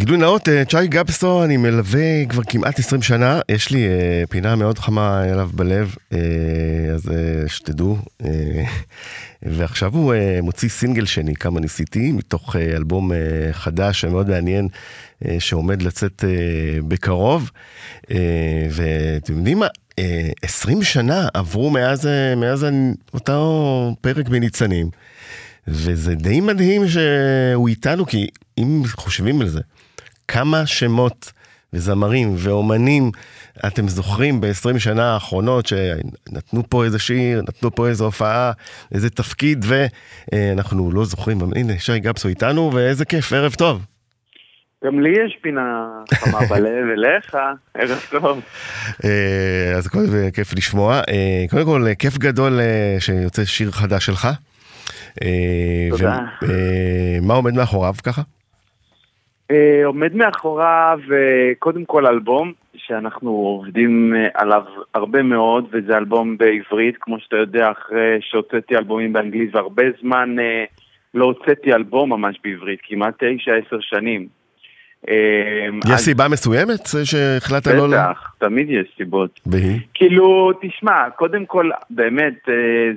גילוי נאות, שי גבסו, אני מלווה כבר כמעט 20 שנה, יש לי פינה מאוד חמה אליו בלב, אז שתדעו, ועכשיו הוא מוציא סינגל שני, כמה ניסיתי, מתוך אלבום חדש ומאוד מעניין, שעומד לצאת בקרוב, ואתם יודעים מה? 20 שנה עברו מאז אותו פרק בניצנים, וזה די מדהים שהוא איתנו, כי אם חושבים על זה, כמה שמות וזמרים ואומנים אתם זוכרים ב-20 שנה האחרונות שנתנו פה איזה שיר, נתנו פה איזה הופעה, איזה תפקיד, ואנחנו לא זוכרים. הנה, שי גבסו איתנו, ואיזה כיף, ערב טוב. גם לי יש פינה חמה בלב אליך, ערב טוב. אז קודם כל כיף לשמוע, קודם כל כיף גדול שיוצא שיר חדש שלך. מה עומד מאחוריו ככה? עומד מאחוריו קודם כל אלבום שאנחנו עובדים עליו הרבה מאוד, וזה אלבום בעברית, כמו שאתה יודע, אחרי שהוצאתי אלבומים באנגלית, והרבה זמן לא הוצאתי אלבום ממש בעברית, כמעט 9-10 שנים. יש סיבה מסוימת שהחלטת לא? בטח, תמיד יש סיבות. כאילו, תשמע, קודם כל, באמת,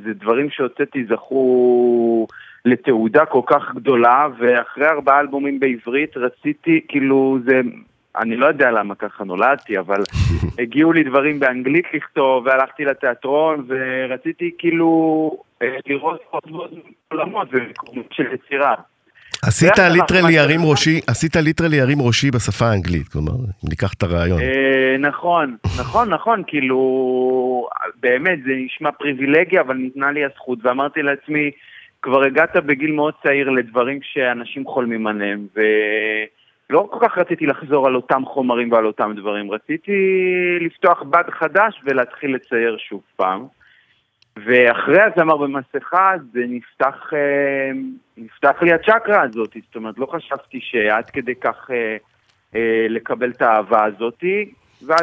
זה דברים שהוצאתי זכו לתעודה כל כך גדולה, ואחרי 4 אלבומים בעברית רציתי, כאילו, זה, אני לא יודע למה ככה נולדתי, אבל הגיעו לי דברים באנגלית לכתוב, והלכתי לתיאטרון, ורציתי כאילו לראות עוד עולמות ומקומות של יצירה. עשית ליטרלי ירים ראשי בשפה האנגלית, כלומר, ניקח את הרעיון. נכון, נכון, נכון, כאילו, באמת, זה נשמע פריבילגיה, אבל ניתנה לי הזכות, ואמרתי לעצמי, כבר הגעת בגיל מאוד צעיר לדברים שאנשים חולמים עליהם, ולא כל כך רציתי לחזור על אותם חומרים ועל אותם דברים, רציתי לפתוח בד חדש ולהתחיל לצייר שוב פעם. ואחרי הזמר במסכה, זה נפתח לי הצ'קרה הזאת, זאת אומרת, לא חשבתי שעד כדי כך לקבל את האהבה הזאת.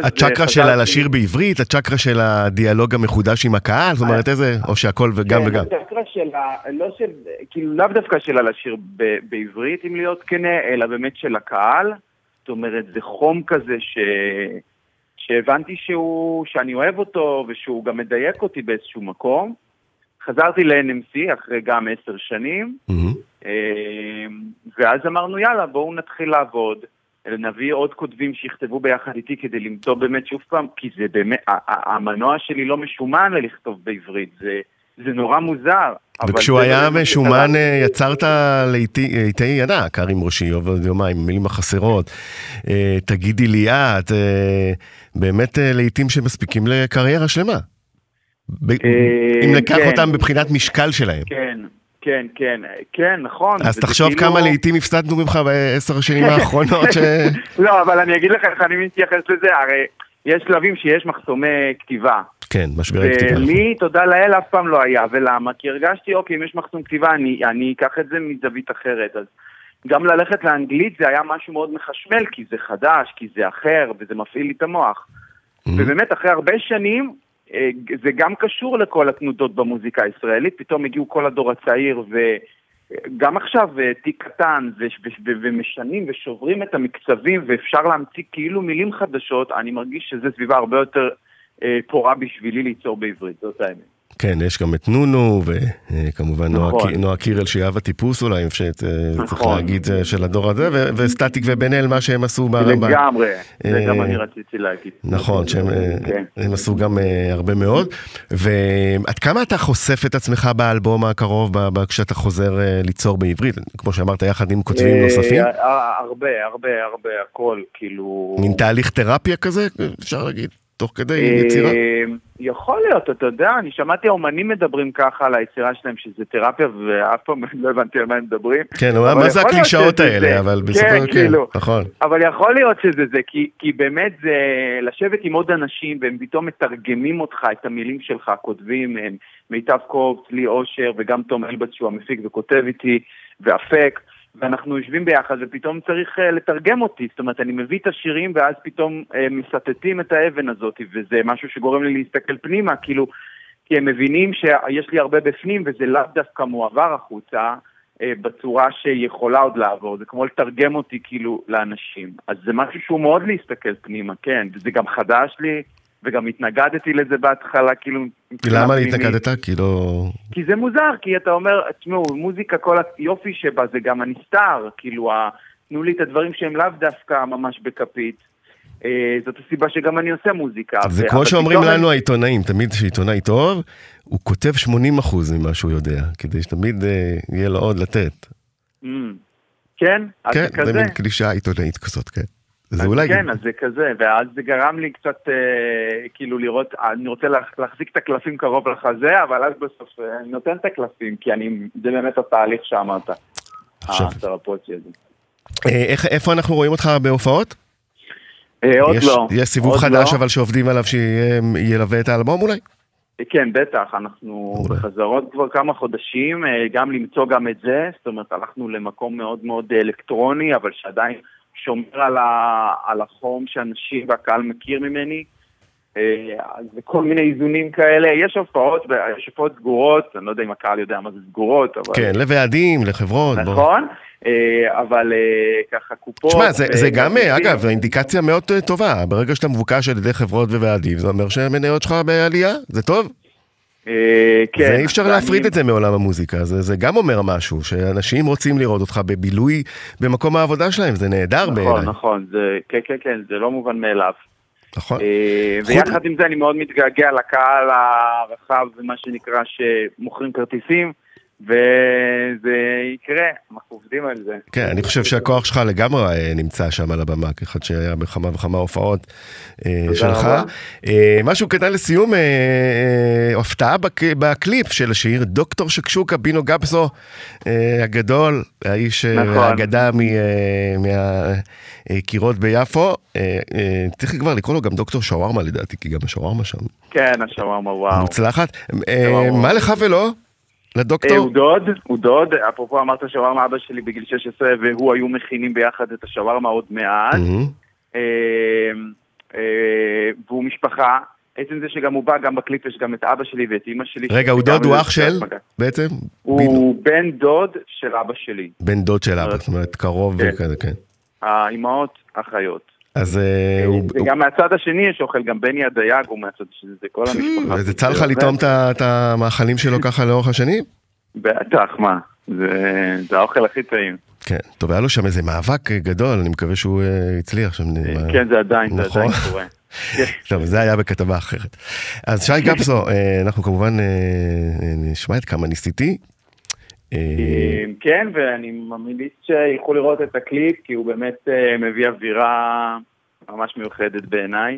הצ'קרה של הלשיר בעברית, הצ'קרה של הדיאלוג המחודש עם הקהל, זאת אומרת איזה, או שהכל וגם וגם. הצ'קרה של, כאילו לאו דווקא של הלשיר בעברית, אם להיות כנה, אלא באמת של הקהל, זאת אומרת, זה חום כזה שהבנתי שאני אוהב אותו, ושהוא גם מדייק אותי באיזשהו מקום. חזרתי ל-NMC אחרי גם 10 שנים, ואז אמרנו, יאללה, בואו נתחיל לעבוד, נביא עוד כותבים שיכתבו ביחד איתי כדי למצוא באמת שוב פעם, כי זה באמת, המנוע שלי לא משומן ללכתוב בעברית, זה נורא מוזר. וכשהוא היה משומן, יצרת לאיתי ידע, קרים ראשי, עובד יומיים, מילים החסרות, תגידי לי את, באמת לעיתים שמספיקים לקריירה שלמה. אם לקח אותם בבחינת משקל שלהם. כן, נכון. אז תחשוב כמה לעיתים הפסדנו ממך ב10 השנים האחרונות. לא, אבל אני אגיד לך איך אני מתייחס לזה, הרי יש שלבים שיש מחסומי כתיבה. כן, משברי כתיבה. ולי, תודה לאל, אף פעם לא היה, ולמה? כי הרגשתי, אוקיי, אם יש מחסום כתיבה, אני אקח את זה מזווית אחרת. אז גם ללכת לאנגלית זה היה משהו מאוד מחשמל, כי זה חדש, כי זה אחר, וזה מפעיל לי את המוח. ובאמת, אחרי הרבה שנים, זה גם קשור לכל התנודות במוזיקה הישראלית, פתאום הגיעו כל הדור הצעיר, וגם עכשיו תיק קטן, ומשנים ושוברים את המקצבים, ואפשר להמציא כאילו מילים חדשות, אני מרגיש שזה סביבה הרבה יותר פורה בשבילי ליצור בעברית, זאת האמת. כן, יש גם את נונו, וכמובן נועה קירל, שאהב הטיפוס אולי, אם שצריך להגיד של הדור הזה, וסטטיק ובן-אל, מה שהם עשו ברמב"ם. לגמרי, זה גם אני רציתי להגיד. נכון, שהם עשו גם הרבה מאוד, ועד כמה אתה חושף את עצמך באלבום הקרוב, כשאתה חוזר ליצור בעברית, כמו שאמרת, יחד עם כותבים נוספים? הרבה, הכל, כאילו... מין תהליך תרפיה כזה, אפשר להגיד? תוך כדי יצירה? יכול להיות, אתה יודע, אני שמעתי האומנים מדברים ככה על היצירה שלהם, שזה תרפיה, ואף פעם לא הבנתי על מה הם מדברים. כן, מה זה הקלישאות האלה, אבל בסופו כאילו, נכון. אבל יכול להיות שזה זה, כי באמת זה לשבת עם עוד אנשים, והם פתאום מתרגמים אותך, את המילים שלך, כותבים, מיטב קופץ, לי אושר, וגם תום אלבז שהוא המפיק וכותב איתי, ואפק, ואנחנו יושבים ביחד, ופתאום צריך לתרגם אותי, זאת אומרת, אני מביא את השירים, ואז פתאום מסטטים את האבן הזאת, וזה משהו שגורם לי להסתכל פנימה, כאילו, כי הם מבינים שיש לי הרבה בפנים, וזה לאו דווקא מועבר החוצה, בצורה שיכולה עוד לעבור, זה כמו לתרגם אותי כאילו לאנשים. אז זה משהו שהוא מאוד להסתכל פנימה, כן, וזה גם חדש לי, וגם התנגדתי לזה בהתחלה, כאילו... למה התנגדת? כי זה מוזר, כי אתה אומר, תשמעו, מוזיקה כל היופי שבה זה גם הנסתר, כאילו, תנו לי את הדברים שהם לאו דווקא ממש בכפית, זאת הסיבה שגם אני עושה מוזיקה. זה כמו שאומרים לנו העיתונאים, תמיד שעיתונאי טוב, הוא כותב 80% ממה שהוא יודע, כדי שתמיד יהיה לו עוד לתת. כן? כן, זה מין קלישה עיתונאית כזאת, כן. כן, אז זה כזה, ואז זה גרם לי קצת, כאילו לראות, אני רוצה להחזיק את הקלפים קרוב לחזה, אבל אז בסוף אני נותן את הקלפים, כי זה באמת התהליך שאמרת, התרפוציה הזה. איפה אנחנו רואים אותך בהופעות? עוד לא. יש סיבוב חדש, אבל שעובדים עליו שילווה את האלבום אולי? כן, בטח, אנחנו בחזרות כבר כמה חודשים, גם למצוא גם את זה, זאת אומרת, הלכנו למקום מאוד מאוד אלקטרוני, אבל שעדיין שומר על החום שאנשים והקהל מכיר ממני, אז כל מיני איזונים כאלה, יש הופעות סגורות, אני לא יודע אם הקהל יודע מה זה סגורות, אבל... כן, לוועדים, לחברות. נכון, אבל ככה קופות... תשמע, זה גם, אגב, אינדיקציה מאוד טובה, ברגע שאתה מבוקש על ידי חברות וועדים, זה אומר שהמניות שלך בעלייה, זה טוב? כן. זה אי אפשר להפריד את זה מעולם המוזיקה, זה גם אומר משהו, שאנשים רוצים לראות אותך בבילוי במקום העבודה שלהם, זה נהדר בעיניי. נכון, נכון, כן, כן, כן, זה לא מובן מאליו. נכון. ויחד עם זה אני מאוד מתגעגע לקהל הרחב, מה שנקרא שמוכרים כרטיסים, וזה יקרה, אנחנו עובדים על זה. כן, אני חושב שהכוח שלך לגמרי נמצא שם על הבמה, כאחד שהיה בכמה וכמה הופעות שלך. משהו קטן לסיום, הפתעה בקליפ של השיר, דוקטור שקשוקה, בינו גבסו הגדול, האיש האגדה מהקירות ביפו, צריך כבר לקרוא לו גם דוקטור שווארמה לדעתי, כי גם השווארמה שם. כן, השווארמה, וואו. מוצלחת. מה לך ולא? לדוקטור? הוא דוד, אפרופו אמרת שווארמה, אבא שלי בגיל 16 והוא היו מכינים ביחד את השווארמה עוד מעט, והוא משפחה, עצם זה שגם הוא בא, גם בקליפ יש גם את אבא שלי ואת אמא שלי. רגע, הוא דוד, הוא אח של? בעצם? הוא בן דוד של אבא שלי. בן דוד של אבא, זאת אומרת קרוב וכזה, כן. האימהות, אחיות. וגם מהצד השני יש אוכל, גם בני הדייג הוא מהצד השני, זה כל המשפחה. וזה צל לך לטעום את המאכלים שלו ככה לאורך השנים? בטח, מה, זה האוכל הכי טעים. כן, טוב, היה לו שם איזה מאבק גדול, אני מקווה שהוא הצליח שם. כן, זה עדיין קורה. טוב, זה היה בכתבה אחרת. אז שי גבסו, אנחנו כמובן נשמע את כמה ניסיתי. כן, ואני ממליץ שילכו לראות את הקליפ, כי הוא באמת מביא אווירה ממש מיוחדת בעיניי,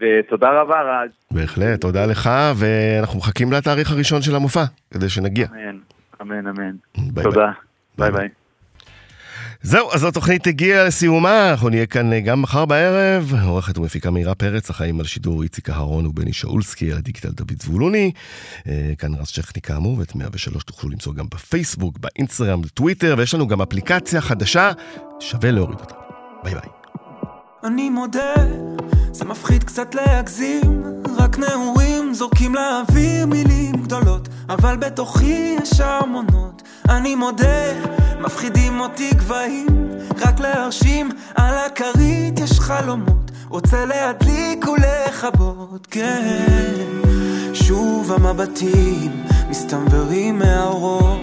ותודה רבה רז. בהחלט, תודה לך, ואנחנו מחכים לתאריך הראשון של המופע, כדי שנגיע. אמן, אמן, אמן. תודה, ביי ביי. זהו, אז התוכנית הגיעה לסיומה, אנחנו נהיה כאן גם מחר בערב, עורכת ומפיקה מירה פרץ, החיים על שידור איציק אהרון ובני שאולסקי, על הדיגיטל דוד זבולוני, כאן רז שכני כאמור, ואת 103 תוכלו למצוא גם בפייסבוק, באינסטגרם, בטוויטר, ויש לנו גם אפליקציה חדשה, שווה להוריד אותה. ביי ביי. אני מודה, זה מפחיד קצת להגזים, רק נאורים זורקים לאוויר מילים גדולות, אבל בתוכי יש המונות. אני מודה, מפחידים אותי גבהים, רק להרשים על הקרית יש חלומות, רוצה להדליק ולחבות, כן. שוב המבטים מסתמברים מהאורות,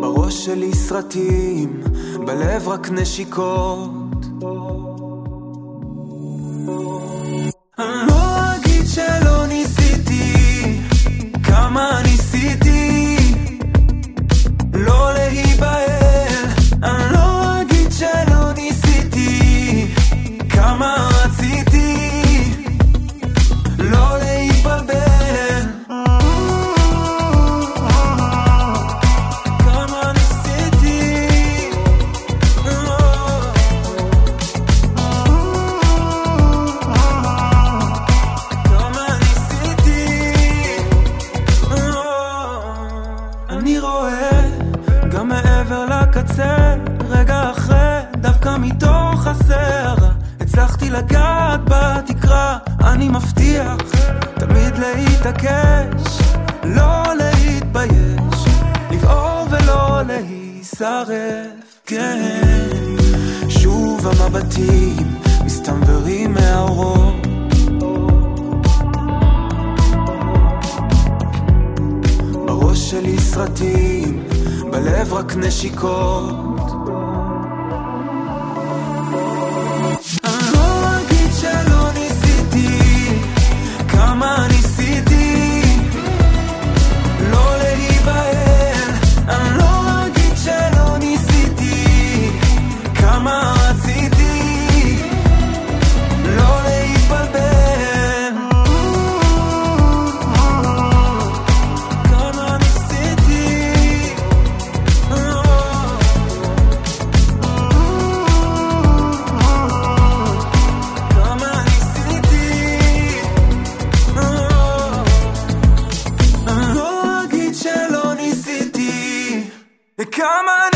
בראש שלי סרטים, בלב רק נשיקות. אני לא אגיד שלא ניסיתי, כמה ניסיתי, לא להיבהל. אני לא אגיד שלא ניסיתי, כמה רציתי, לא להיבהל. רגע אחרי, דווקא מתוך הסערה הצלחתי לגעת בתקרה, אני מבטיח תמיד תמיד להתעקש, לא להתבייש, לבעור ולא להישרף. כן, שוב המבטים מסתמברים מהאורות, בראש שלי סרטים, בלב רק נשיקות. Come on.